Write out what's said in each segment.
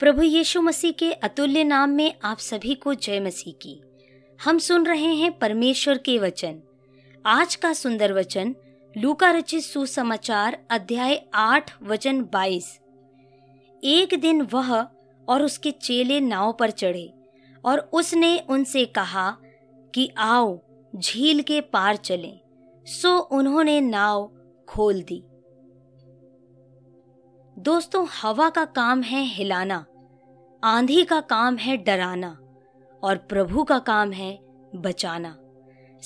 प्रभु यीशु मसीह के अतुल्य नाम में आप सभी को जय मसीह की। हम सुन रहे हैं परमेश्वर के वचन। आज का सुंदर वचन लूका रचित सुसमाचार अध्याय 8 वचन 22। एक दिन वह और उसके चेले नाव पर चढ़े और उसने उनसे कहा कि आओ झील के पार चलें। सो उन्होंने नाव खोल दी। दोस्तों, हवा का काम है हिलाना, आंधी का काम है डराना और प्रभु का काम है बचाना।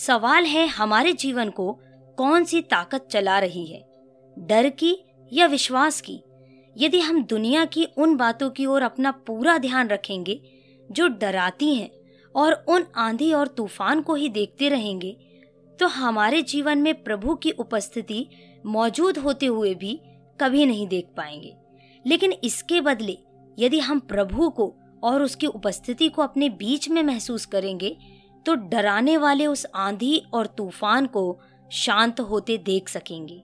सवाल है हमारे जीवन को कौन सी ताकत चला रही है, डर की या विश्वास की। यदि हम दुनिया की उन बातों की ओर अपना पूरा ध्यान रखेंगे जो डराती हैं और उन आंधी और तूफान को ही देखते रहेंगे तो हमारे जीवन में प्रभु की उपस्थिति मौजूद होते हुए भी कभी नहीं देख पाएंगे। लेकिन इसके बदले यदि हम प्रभु को और उसकी उपस्थिति को अपने बीच में महसूस करेंगे तो डराने वाले उस आंधी और तूफान को शांत होते देख सकेंगे।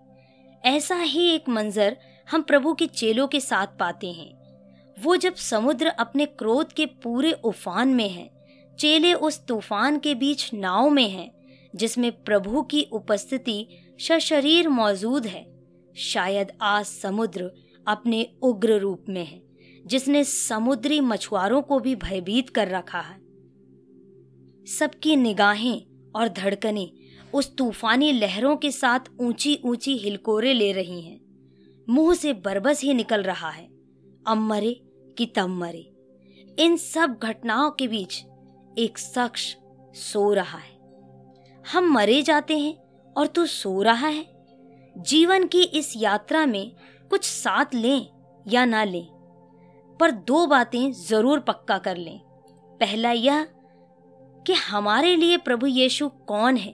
ऐसा ही एक मंजर हम प्रभु के चेलों के साथ पाते हैं। वो जब समुद्र अपने क्रोध के पूरे उफान में है, चेले उस तूफान के बीच नाव में हैं, जिसमें प्रभु की उपस्थिति सशरीर मौजूद है। शायद आज समुद्र अपने उग्र रूप में है, जिसने समुद्री मछुआरों को भी भयभीत कर रखा है। सबकी निगाहें और धड़कनें उस तूफानी लहरों के साथ ऊंची ऊंची हिलकोरे ले रही हैं। मुंह से बरबस ही निकल रहा है, अब मरे कि तब मरे। इन सब घटनाओं के बीच एक शख्स सो रहा है। हम मरे जाते हैं और तू सो रहा है। जीवन की इस यात्रा में कुछ साथ लें या ना लें, पर दो बातें जरूर पक्का कर लें। पहला यह कि हमारे लिए प्रभु यीशु कौन है।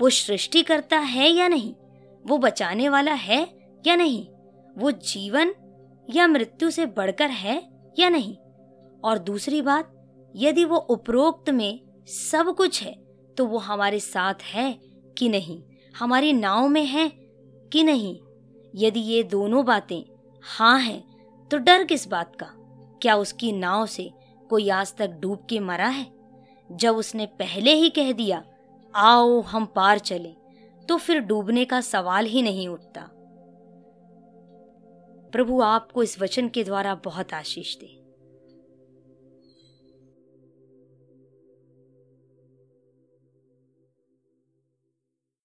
वो सृष्टि करता है या नहीं, वो बचाने वाला है या नहीं, वो जीवन या मृत्यु से बढ़कर है या नहीं। और दूसरी बात, यदि वो उपरोक्त में सब कुछ है तो वो हमारे साथ है कि नहीं, हमारी नाव में है कि नहीं। यदि ये दोनों बातें हाँ हैं तो डर किस बात का। क्या उसकी नाव से कोई आज तक डूब के मरा है? जब उसने पहले ही कह दिया आओ हम पार चलें, तो फिर डूबने का सवाल ही नहीं उठता। प्रभु आपको इस वचन के द्वारा बहुत आशीष दे।